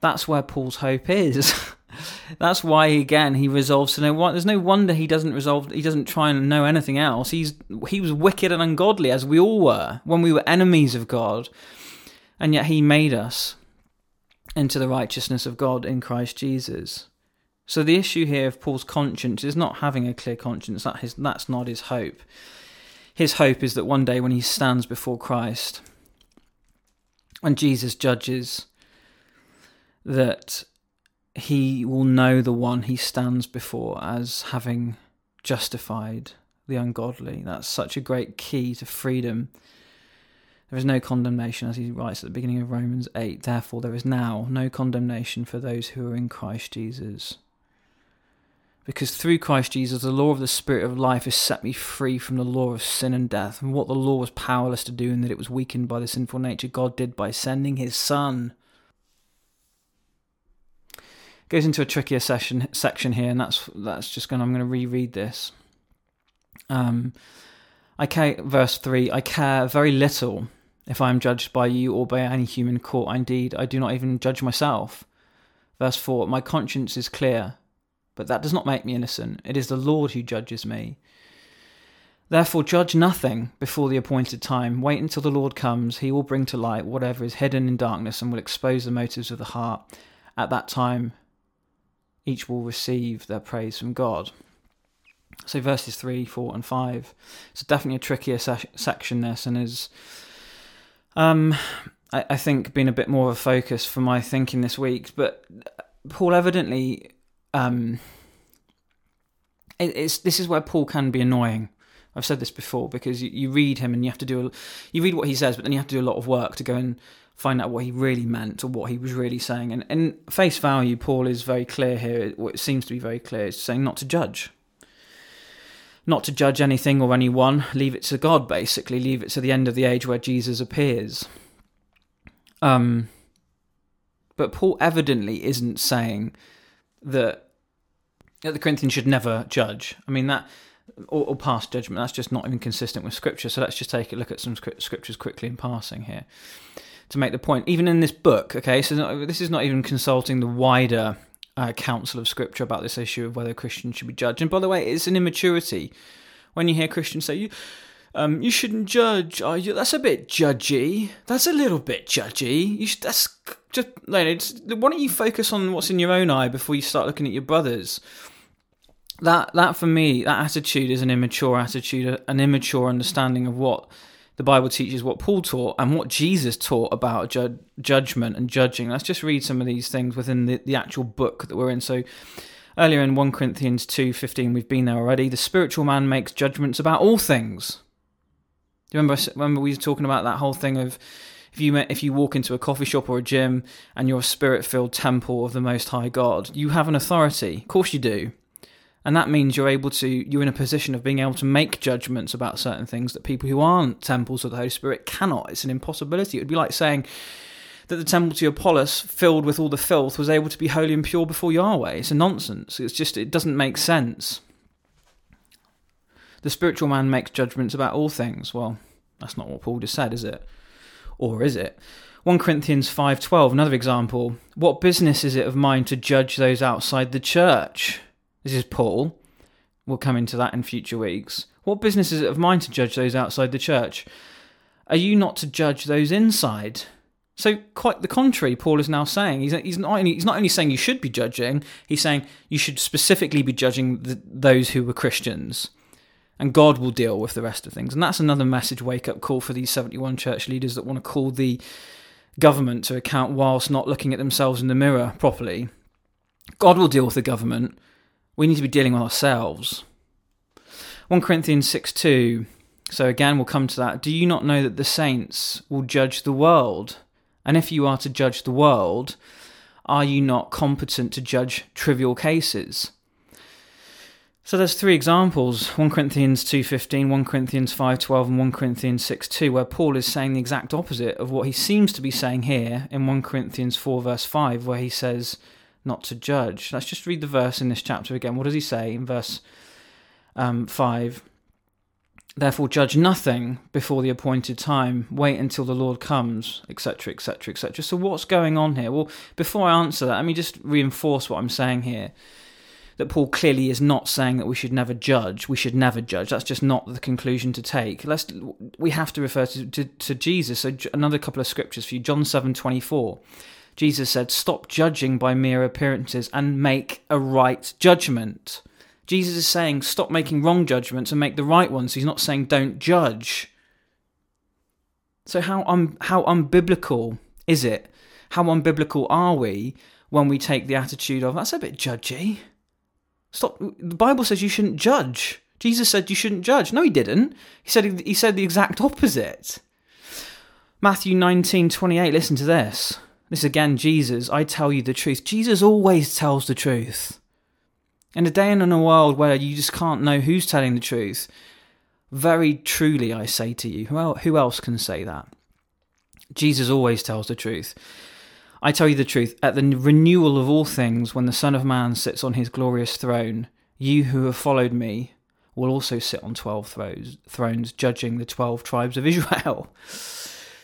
That's where Paul's hope is. That's why, again, he resolves to know what. There's no wonder he doesn't resolve. He doesn't try and know anything else. He's he was wicked and ungodly, as we all were, when we were enemies of God, and yet he made us into the righteousness of God in Christ Jesus. So the issue here of Paul's conscience is not having a clear conscience. That his that's not his hope. His hope is that one day when he stands before Christ, when Jesus judges, that he will know the one he stands before as having justified the ungodly. That's such a great key to freedom. There is no condemnation, as he writes at the beginning of Romans eight. Therefore, there is now no condemnation for those who are in Christ Jesus. Because through Christ Jesus, the law of the Spirit of life has set me free from the law of sin and death. And what the law was powerless to do, and that it was weakened by the sinful nature, God did by sending his Son. Goes into a trickier session, section here, and that's that's just going. I'm going to reread this. Um, I care, verse three. I care very little if I am judged by you or by any human court. Indeed, I do not even judge myself. Verse four. My conscience is clear, but that does not make me innocent. It is the Lord who judges me. Therefore, judge nothing before the appointed time. Wait until the Lord comes. He will bring to light whatever is hidden in darkness and will expose the motives of the heart. At that time, each will receive their praise from God. So verses three, four and five. It's definitely a trickier se- section this, and is, um, I-, I think, been a bit more of a focus for my thinking this week. But Paul evidently, um, it- it's this is where Paul can be annoying. I've said this before, because you, you read him and you have to do, a, you read what he says, but then you have to do a lot of work to go and find out what he really meant or what he was really saying. And in face value, Paul is very clear here, what seems to be very clear, is saying not to judge. Not to judge anything or anyone, leave it to God, basically, leave it to the end of the age where Jesus appears. Um, but Paul evidently isn't saying that, that the Corinthians should never judge. I mean, that... Or, or pass judgment, that's just not even consistent with Scripture. So let's just take a look at some Scriptures quickly in passing here to make the point. Even in this book, okay, so not, this is not even consulting the wider uh, counsel of Scripture about this issue of whether Christians should be judged. And by the way, it's an immaturity. When you hear Christians say, you um, you shouldn't judge, oh, you, that's a bit judgy, that's a little bit judgy, you should, that's just, you know, just, why don't you focus on what's in your own eye before you start looking at your brother's? That, that for me, that attitude is an immature attitude, an immature understanding of what the Bible teaches, what Paul taught, and what Jesus taught about ju- judgment and judging. Let's just read some of these things within the, the actual book that we're in. So earlier in First Corinthians two fifteen, we've been there already. The spiritual man makes judgments about all things. Do you remember, remember we were talking about that whole thing of if you if you walk into a coffee shop or a gym and you're a spirit-filled temple of the Most High God, you have an authority. Of course you do. And that means you're able to, you're in a position of being able to make judgments about certain things that people who aren't temples of the Holy Spirit cannot. It's an impossibility. It would be like saying that the temple to Apollos, filled with all the filth, was able to be holy and pure before Yahweh. It's a nonsense. It's just, it doesn't make sense. The spiritual man makes judgments about all things. Well, that's not what Paul just said, is it? Or is it? First Corinthians five twelve, another example. What business is it of mine to judge those outside the church? This is Paul. We'll come into that in future weeks. What business is it of mine to judge those outside the church? Are you not to judge those inside? So quite the contrary, Paul is now saying. He's, he's, not, only, he's not only saying you should be judging, he's saying you should specifically be judging the, those who were Christians. And God will deal with the rest of things. And that's another message wake-up call for these seventy-one church leaders that want to call the government to account whilst not looking at themselves in the mirror properly. God will deal with the government. We need to be dealing with ourselves. First Corinthians six two, so again we'll come to that. Do you not know that the saints will judge the world? And if you are to judge the world, are you not competent to judge trivial cases? So there's three examples, First Corinthians two fifteen, First Corinthians five twelve and First Corinthians six two, where Paul is saying the exact opposite of what he seems to be saying here in First Corinthians four verse five, where he says, not to judge. Let's just read the verse in this chapter again. What does he say in verse um, five? Therefore judge nothing before the appointed time. Wait until the Lord comes, et cetera, et cetera, et cetera. So what's going on here? Well, before I answer that, let me just reinforce what I'm saying here, that Paul clearly is not saying that we should never judge. We should never judge. That's just not the conclusion to take. Let's, we have to refer to, to, to Jesus. So another couple of scriptures for you. John seven twenty-four. Jesus said, stop judging by mere appearances and make a right judgment. Jesus is saying, stop making wrong judgments and make the right ones. He's not saying don't judge. So how un- how unbiblical is it? How unbiblical are we when we take the attitude of, that's a bit judgy. Stop. The Bible says you shouldn't judge. Jesus said you shouldn't judge. No, he didn't. He said he said the exact opposite. Matthew nineteen twenty-eight, listen to this. This again, Jesus, I tell you the truth. Jesus always tells the truth. In a day and in a world where you just can't know who's telling the truth, very truly I say to you, who else can say that? Jesus always tells the truth. I tell you the truth, at the renewal of all things, when the Son of Man sits on his glorious throne, you who have followed me will also sit on twelve thrones, thrones judging the twelve tribes of Israel.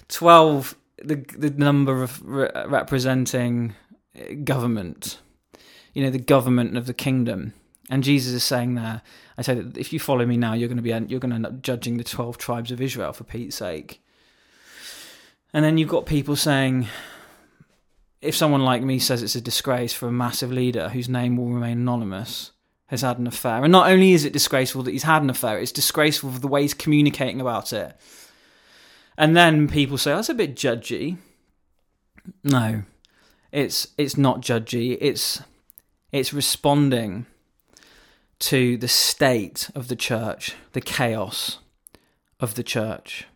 twelve, the, the number of re- representing government, you know, the government of the kingdom. And Jesus is saying there, I say that if you follow me now, you're going to be you're going to end up judging the twelve tribes of Israel, for Pete's sake. And then you've got people saying, if someone like me says it's a disgrace for a massive leader whose name will remain anonymous has had an affair, and not only is it disgraceful that he's had an affair, it's disgraceful for the way he's communicating about it. And then people say, that's a bit judgy. No, it's it's not judgy. It's it's responding to the state of the church, the chaos of the church.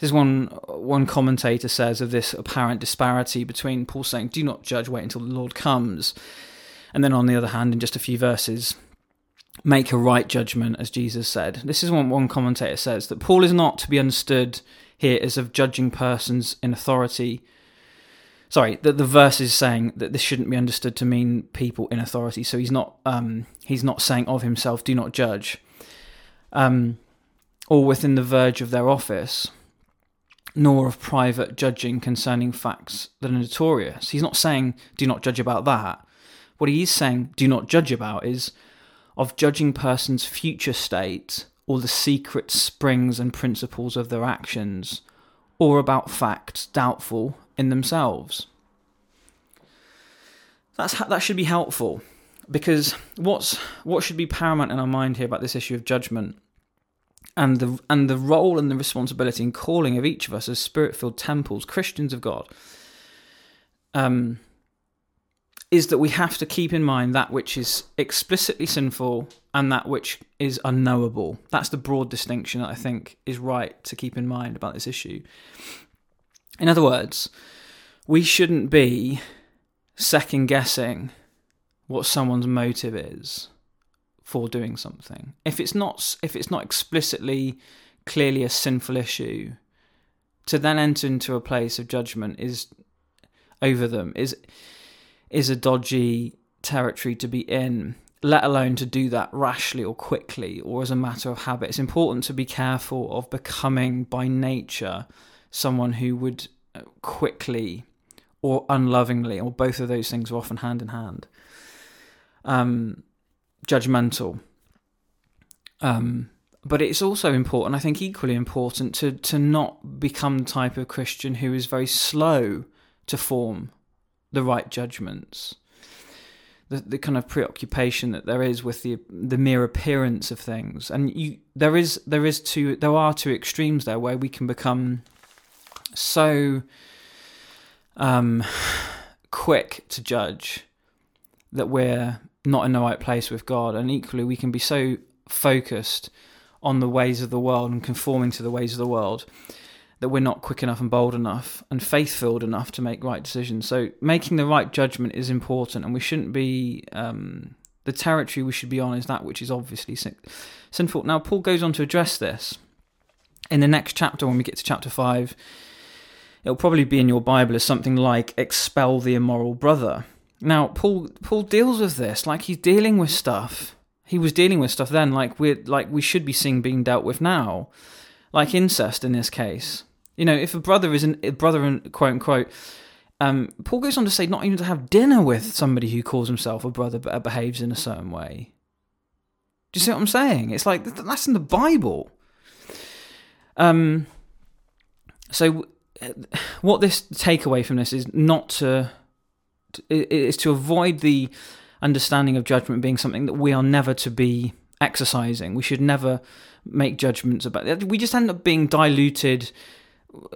This is one one commentator says of this apparent disparity between Paul saying, do not judge, wait until the Lord comes. And then on the other hand, in just a few verses, make a right judgment, as Jesus said. This is what one commentator says, that Paul is not to be understood here as of judging persons in authority. Sorry, that the verse is saying that this shouldn't be understood to mean people in authority. So he's not um, he's not saying of himself, do not judge, um, or within the verge of their office, nor of private judging concerning facts that are notorious. He's not saying, do not judge about that. What he is saying, do not judge about, is of judging persons' future state or the secret springs and principles of their actions, or about facts doubtful in themselves. That's that should be helpful, because what's what should be paramount in our mind here about this issue of judgment and the and the role and the responsibility and calling of each of us as spirit-filled temples, Christians of God, um, is that we have to keep in mind that which is explicitly sinful and that which is unknowable. That's the broad distinction that I think is right to keep in mind about this issue. In other words, we shouldn't be second-guessing what someone's motive is for doing something. If it's not, if it's not explicitly, clearly a sinful issue, to then enter into a place of judgment is over them is is a dodgy territory to be in, let alone to do that rashly or quickly or as a matter of habit. It's important to be careful of becoming by nature someone who would quickly or unlovingly, or both of those things are often hand in hand, um, judgmental. Um, but it's also important, I think equally important, to, to not become the type of Christian who is very slow to form the right judgments. The the kind of preoccupation that there is with the the mere appearance of things, and you there is there is two there are two extremes there where we can become so um, quick to judge that we're not in the right place with God, and equally we can be so focused on the ways of the world and conforming to the ways of the world that we're not quick enough and bold enough and faith-filled enough to make right decisions. So making the right judgment is important, and we shouldn't be... Um, the territory we should be on is that which is obviously sin- sinful. Now, Paul goes on to address this in the next chapter. When we get to chapter five, it'll probably be in your Bible as something like, expel the immoral brother. Now, Paul Paul deals with this like he's dealing with stuff. He was dealing with stuff then like we're like we should be seeing being dealt with now, like incest in this case. You know, if a brother is an, a brother, in, quote unquote, um, Paul goes on to say not even to have dinner with somebody who calls himself a brother but behaves in a certain way. Do you see what I'm saying? It's like, that's in the Bible. Um. So what this takeaway from this is not to, is to avoid the, understanding of judgment being something that we are never to be exercising. We should never make judgments about it. We just end up being diluted,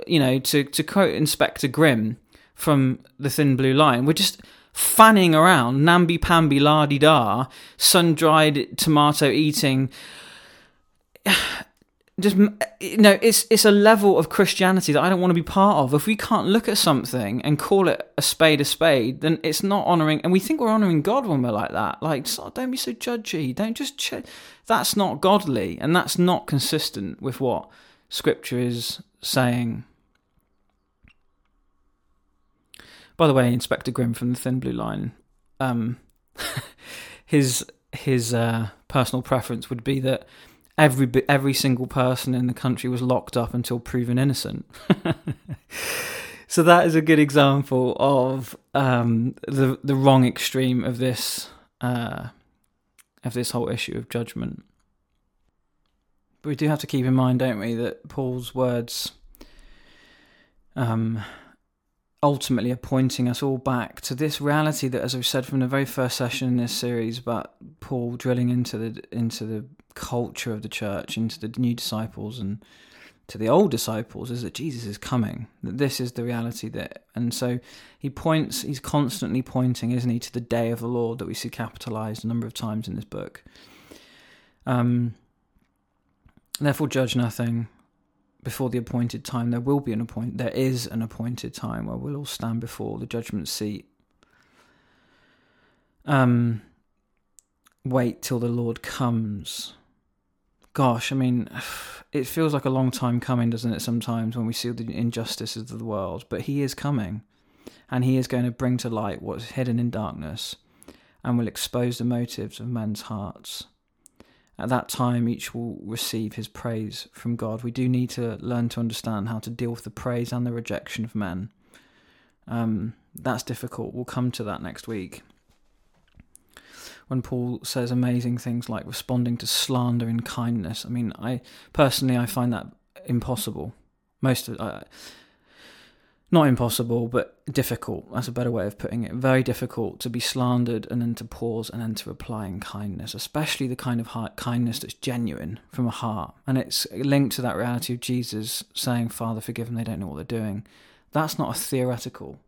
you know, to, to quote Inspector Grimm from the Thin Blue Line, we're just fanning around, namby-pamby, la-di-da, sun-dried tomato-eating. Just, you know, it's it's a level of Christianity that I don't want to be part of. If we can't look at something and call it a spade a spade, then it's not honouring. And we think we're honouring God when we're like that. Like, oh, don't be so judgy. Don't just... Ch-. That's not godly, and that's not consistent with what Scripture is saying. By the way, Inspector Grimm from the Thin Blue Line, um, his his uh, personal preference would be that Every every single person in the country was locked up until proven innocent. So that is a good example of um, the the wrong extreme of this uh, of this whole issue of judgment. But we do have to keep in mind, don't we, that Paul's words um, ultimately are pointing us all back to this reality that, as I've said from the very first session in this series, about Paul drilling into the into the culture of the church, into the new disciples and to the old disciples, is that Jesus is coming, that this is the reality that, and so he points, he's constantly pointing, isn't he, to the day of the Lord that we see capitalized a number of times in this book. Um, therefore judge nothing before the appointed time. There will be an appoint, there is an appointed time where we'll all stand before the judgment seat. Um, wait till the Lord comes. Gosh, I mean, it feels like a long time coming, doesn't it, sometimes when we see the injustices of the world. But he is coming, and he is going to bring to light what's hidden in darkness and will expose the motives of men's hearts. At that time, each will receive his praise from God. We do need to learn to understand how to deal with the praise and the rejection of men. Um, that's difficult. We'll come to that next week, when Paul says amazing things like responding to slander in kindness. I mean, I personally, I find that impossible. Most of uh, not impossible, but difficult. That's a better way of putting it. Very difficult to be slandered and then to pause and then to reply in kindness, especially the kind of heart, kindness that's genuine from a heart. And it's linked to that reality of Jesus saying, Father, forgive them, they don't know what they're doing. That's not a theoretical.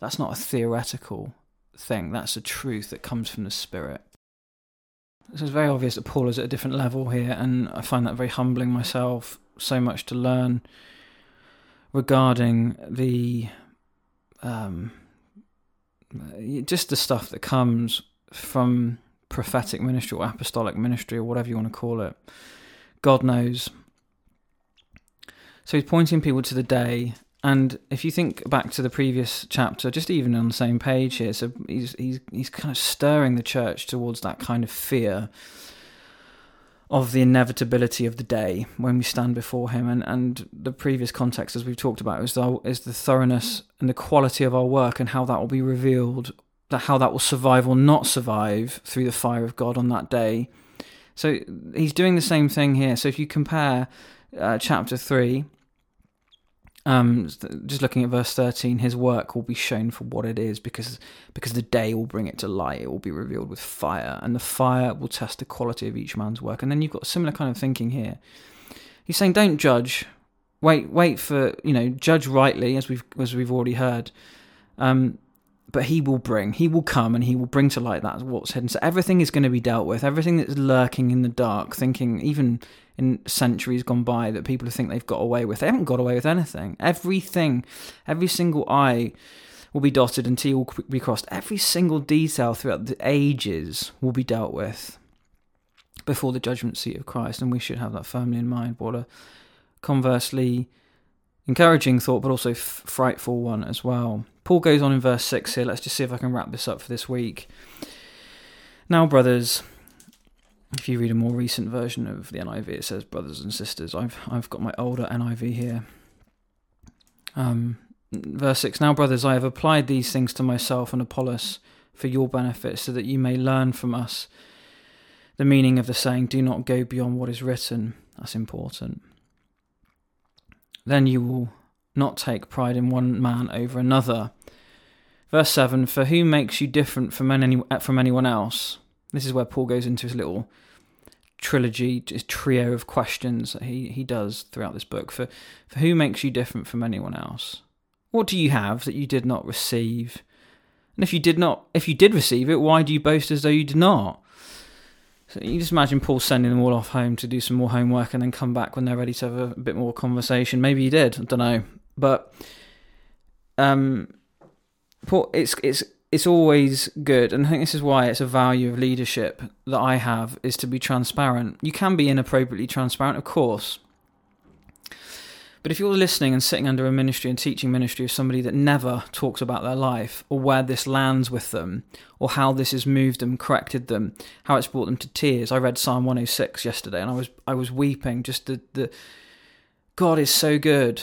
That's not a theoretical thing. That's a truth that comes from the Spirit. So it's very obvious that Paul is at a different level here, and I find that very humbling myself. So much to learn regarding the um, just the stuff that comes from prophetic ministry or apostolic ministry or whatever you want to call it. God knows. So he's pointing people to the day. And if you think back to the previous chapter, just even on the same page here, so he's he's he's kind of stirring the church towards that kind of fear of the inevitability of the day when we stand before him. And, and the previous context, as we've talked about, is the, is the thoroughness and the quality of our work and how that will be revealed, that how that will survive or not survive through the fire of God on that day. So he's doing the same thing here. So if you compare uh, chapter three... Um, just looking at verse thirteen, his work will be shown for what it is, because because the day will bring it to light. It will be revealed with fire, and the fire will test the quality of each man's work. And then you've got a similar kind of thinking here. He's saying, don't judge. Wait, wait for, you know, judge rightly, as we've as we've already heard. Um, but he will bring, he will come, and he will bring to light that what's hidden. So everything is going to be dealt with. Everything that's lurking in the dark, thinking even in centuries gone by that people think they've got away with. They haven't got away with anything. Everything, every single I will be dotted and T will be crossed. Every single detail throughout the ages will be dealt with before the judgment seat of Christ, and we should have that firmly in mind. What a conversely encouraging thought, but also f- frightful one as well. Paul goes on in verse six here. Let's just see if I can wrap this up for this week. Now, brothers... If you read a more recent version of the N I V, it says brothers and sisters. I've I've got my older N I V here. Um, verse six, now brothers, I have applied these things to myself and Apollos for your benefit, so that you may learn from us the meaning of the saying, do not go beyond what is written. That's important. Then you will not take pride in one man over another. Verse seven, for who makes you different from any from anyone else? This is where Paul goes into his little trilogy, his trio of questions that he, he does throughout this book. For, for who makes you different from anyone else? What do you have that you did not receive? And if you did not, if you did receive it, why do you boast as though you did not? So you just imagine Paul sending them all off home to do some more homework and then come back when they're ready to have a bit more conversation. Maybe he did, I don't know. But um, Paul, it's it's it's always good, and I think this is why it's a value of leadership that I have, is to be transparent. You can be inappropriately transparent, of course. But if you're listening and sitting under a ministry and teaching ministry of somebody that never talks about their life or where this lands with them or how this has moved them, corrected them, how it's brought them to tears. I read Psalm one oh six yesterday and I was I was weeping. Just the, the God is so good.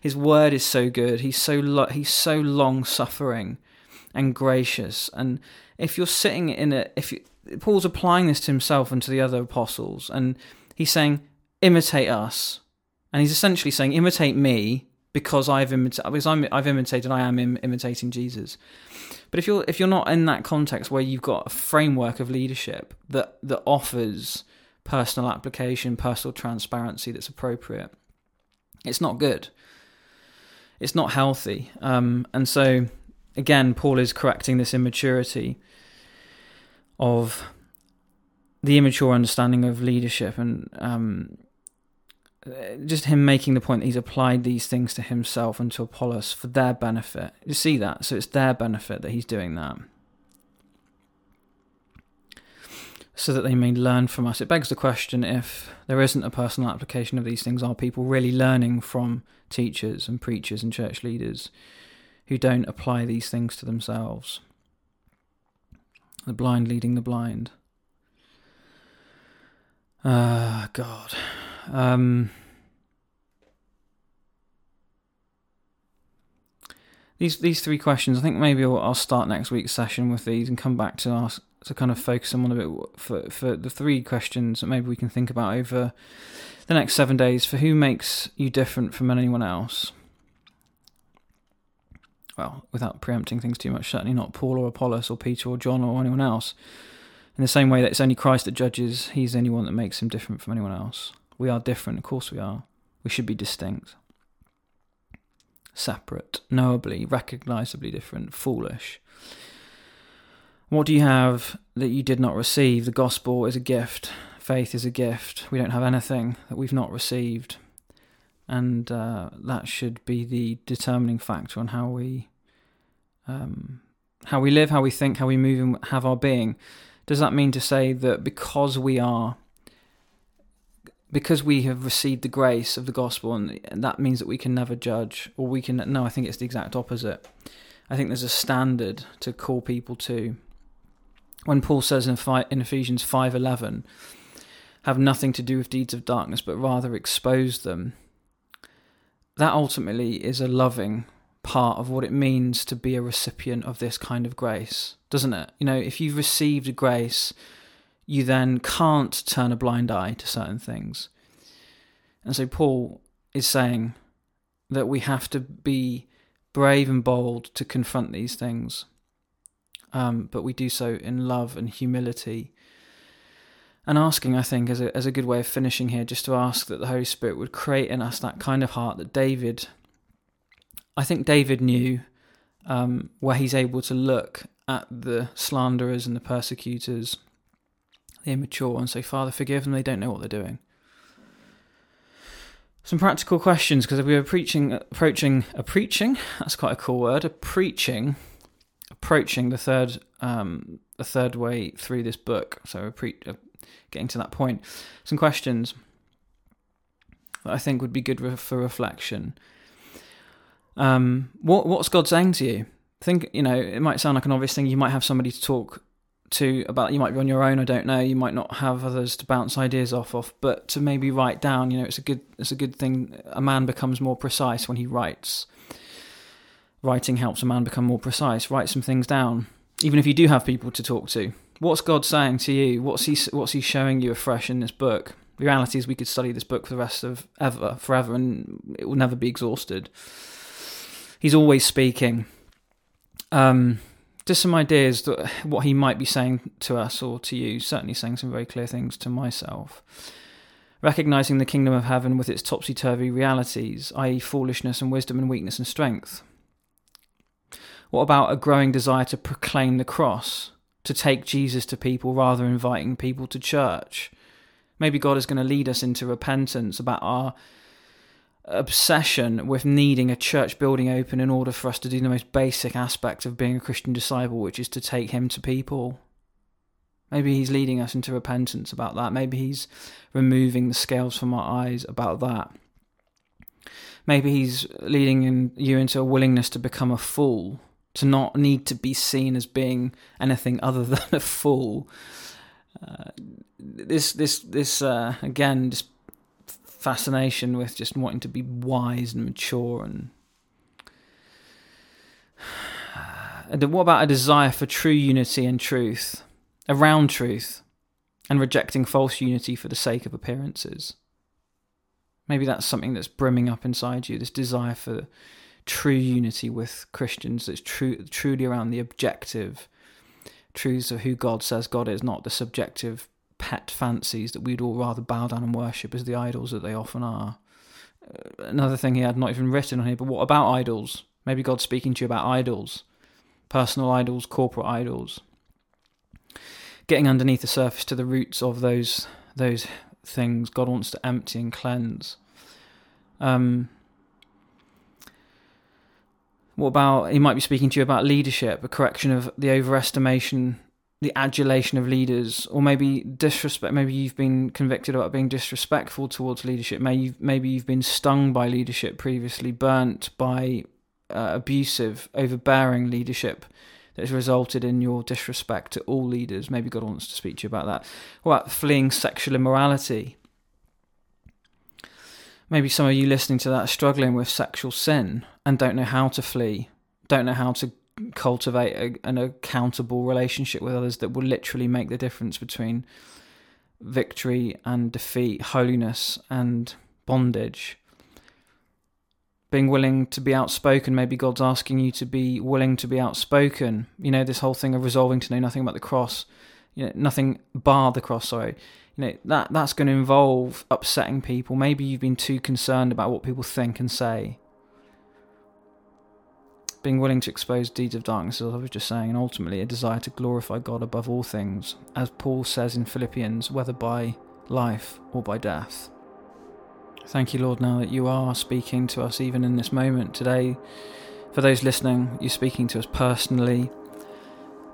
His word is so good. He's so lo- he's so long-suffering and gracious. And if you're sitting in a... if you, Paul's applying this to himself and to the other apostles, and he's saying, imitate us. And he's essentially saying, imitate me because I've imita- because I'm, I've imitated, I am im- imitating Jesus. But if you're if you're not in that context where you've got a framework of leadership that, that offers personal application, personal transparency that's appropriate, it's not good. It's not healthy. Um, and so, again, Paul is correcting this immaturity of the immature understanding of leadership and... Um, just him making the point that he's applied these things to himself and to Apollos for their benefit. You see that? So it's their benefit that he's doing that. So that they may learn from us. It begs the question, if there isn't a personal application of these things, are people really learning from teachers and preachers and church leaders who don't apply these things to themselves? The blind leading the blind. Ah, uh, God... Um, these these three questions, I think maybe I'll, I'll start next week's session with these and come back to ask, to kind of focus them on a bit for, for the three questions that maybe we can think about over the next seven days. For who makes you different from anyone else? Well, without preempting things too much, certainly not Paul or Apollos or Peter or John or anyone else. In the same way that it's only Christ that judges, he's the only one that makes him different from anyone else. We are different, of course we are. We should be distinct, separate, knowably, recognisably different, foolish. What do you have that you did not receive? The gospel is a gift. Faith is a gift. We don't have anything that we've not received. And uh, that should be the determining factor on how we, um, how we live, how we think, how we move and have our being. Does that mean to say that because we are Because we have received the grace of the gospel, and that means that we can never judge, or we can... No, I think it's the exact opposite. I think there's a standard to call people to. When Paul says in Ephesians five eleven, have nothing to do with deeds of darkness, but rather expose them, that ultimately is a loving part of what it means to be a recipient of this kind of grace, doesn't it? You know, if you've received grace... you then can't turn a blind eye to certain things. And so Paul is saying that we have to be brave and bold to confront these things, um, but we do so in love and humility. And asking, I think, as a, as a good way of finishing here, just to ask that the Holy Spirit would create in us that kind of heart that David, I think David knew, um, where he's able to look at the slanderers and the persecutors, the immature, and say, Father, forgive them, they don't know what they're doing. Some practical questions, because if we were preaching, approaching, a preaching, that's quite a cool word, a preaching, approaching the third um, the third way through this book, so a pre- uh, getting to that point, some questions that I think would be good re- for reflection. Um, what What's God saying to you? Think, you know, it might sound like an obvious thing, you might have somebody to talk to about, you might be on your own, I don't know, you might not have others to bounce ideas off of, but to maybe write down, you know, it's a good it's a good thing, a man becomes more precise when he writes. Writing helps a man become more precise. Write some things down, even if you do have people to talk to. What's God saying to you? What's he what's he showing you afresh in this book? The reality is we could study this book for the rest of ever, forever, and it will never be exhausted. He's always speaking. um, just some ideas that what he might be saying to us or to you, certainly saying some very clear things to myself. Recognizing the kingdom of heaven with its topsy-turvy realities, that is foolishness and wisdom and weakness and strength. What about a growing desire to proclaim the cross, to take Jesus to people rather than inviting people to church? Maybe God is going to lead us into repentance about our obsession with needing a church building open in order for us to do the most basic aspect of being a Christian disciple, which is to take him to people. Maybe he's leading us into repentance about that. Maybe he's removing the scales from our eyes about that. Maybe he's leading in, you into a willingness to become a fool, to not need to be seen as being anything other than a fool. Uh, this, this, this uh, again, just fascination with just wanting to be wise and mature. And, and what about a desire for true unity and truth? Around truth, and rejecting false unity for the sake of appearances. Maybe that's something that's brimming up inside you, this desire for true unity with Christians that's true, truly around the objective truths of who God says God is, not the subjective pet fancies that we'd all rather bow down and worship as the idols that they often are. Another thing here, I'd not even written on here, but what about idols? Maybe God's speaking to you about idols, personal idols, corporate idols. Getting underneath the surface to the roots of those those things God wants to empty and cleanse. Um, what about, he might be speaking to you about leadership, a correction of the overestimation, the adulation of leaders, or maybe disrespect. Maybe you've been convicted about being disrespectful towards leadership. Maybe you've, maybe you've been stung by leadership previously, burnt by uh, abusive, overbearing leadership that's resulted in your disrespect to all leaders. Maybe God wants to speak to you about that. What about fleeing sexual immorality? Maybe some of you listening to that are struggling with sexual sin and don't know how to flee, don't know how to cultivate a, an accountable relationship with others that will literally make the difference between victory and defeat, holiness and bondage. Being willing to be outspoken, maybe God's asking you to be willing to be outspoken. You know, this whole thing of resolving to know nothing about the cross, you know, nothing bar the cross, sorry. You know, that that's going to involve upsetting people. Maybe you've been too concerned about what people think and say. Being willing to expose deeds of darkness, as I was just saying, and ultimately a desire to glorify God above all things, as Paul says in Philippians, whether by life or by death. Thank you, Lord, now that you are speaking to us even in this moment today. For those listening, you're speaking to us personally,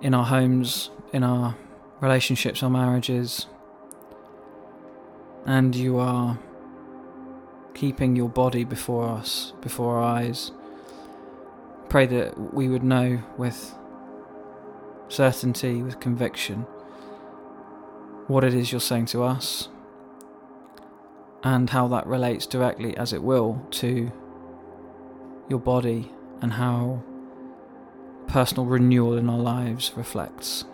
in our homes, in our relationships, our marriages. And you are keeping your body before us, before our eyes. Pray that we would know with certainty, with conviction, what it is you're saying to us, and how that relates directly, as it will, to your body and how personal renewal in our lives reflects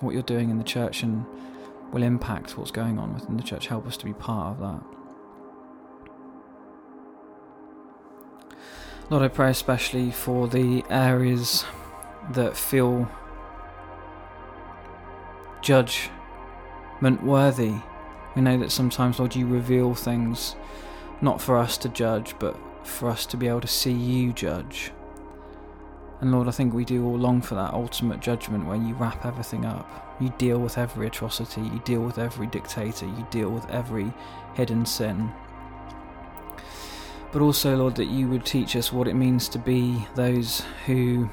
what you're doing in the church and will impact what's going on within the church. Help us to be part of that. Lord, I pray especially for the areas that feel judgment worthy. We know that sometimes, Lord, you reveal things not for us to judge, but for us to be able to see you judge. And Lord, I think we do all long for that ultimate judgment where you wrap everything up. You deal with every atrocity, you deal with every dictator, you deal with every hidden sin. But also, Lord, that you would teach us what it means to be those who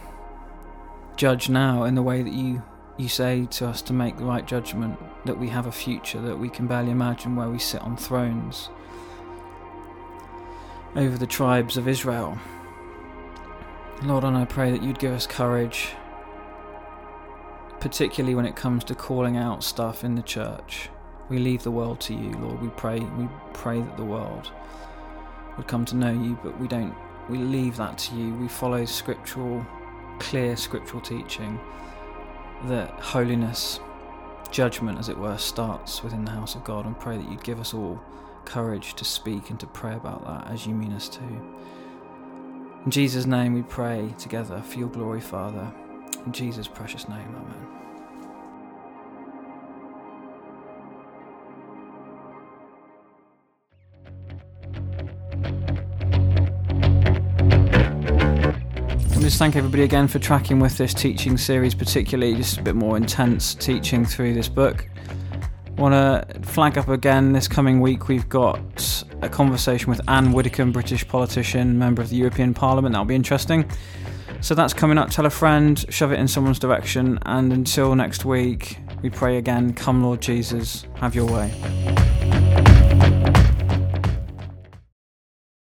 judge now in the way that you You say to us to make the right judgment, that we have a future that we can barely imagine where we sit on thrones over the tribes of Israel. Lord, and I pray that you'd give us courage, particularly when it comes to calling out stuff in the church. We leave the world to you, Lord. We pray, we pray that the world would come to know you, but we don't, we leave that to you. We follow scriptural, clear scriptural teaching. That holiness, judgment as it were, starts within the house of God, and pray that you'd give us all courage to speak and to pray about that as you mean us to. In Jesus' name we pray together for your glory, Father. In Jesus' precious name, amen. Just thank everybody again for tracking with this teaching series, particularly just a bit more intense teaching through this book. I want to flag up again this coming week we've got a conversation with Anne Widdicombe, British politician, member of the European Parliament. That'll be interesting. So that's coming up. Tell a friend, shove it in someone's direction, and until next week we pray again, come Lord Jesus, have your way.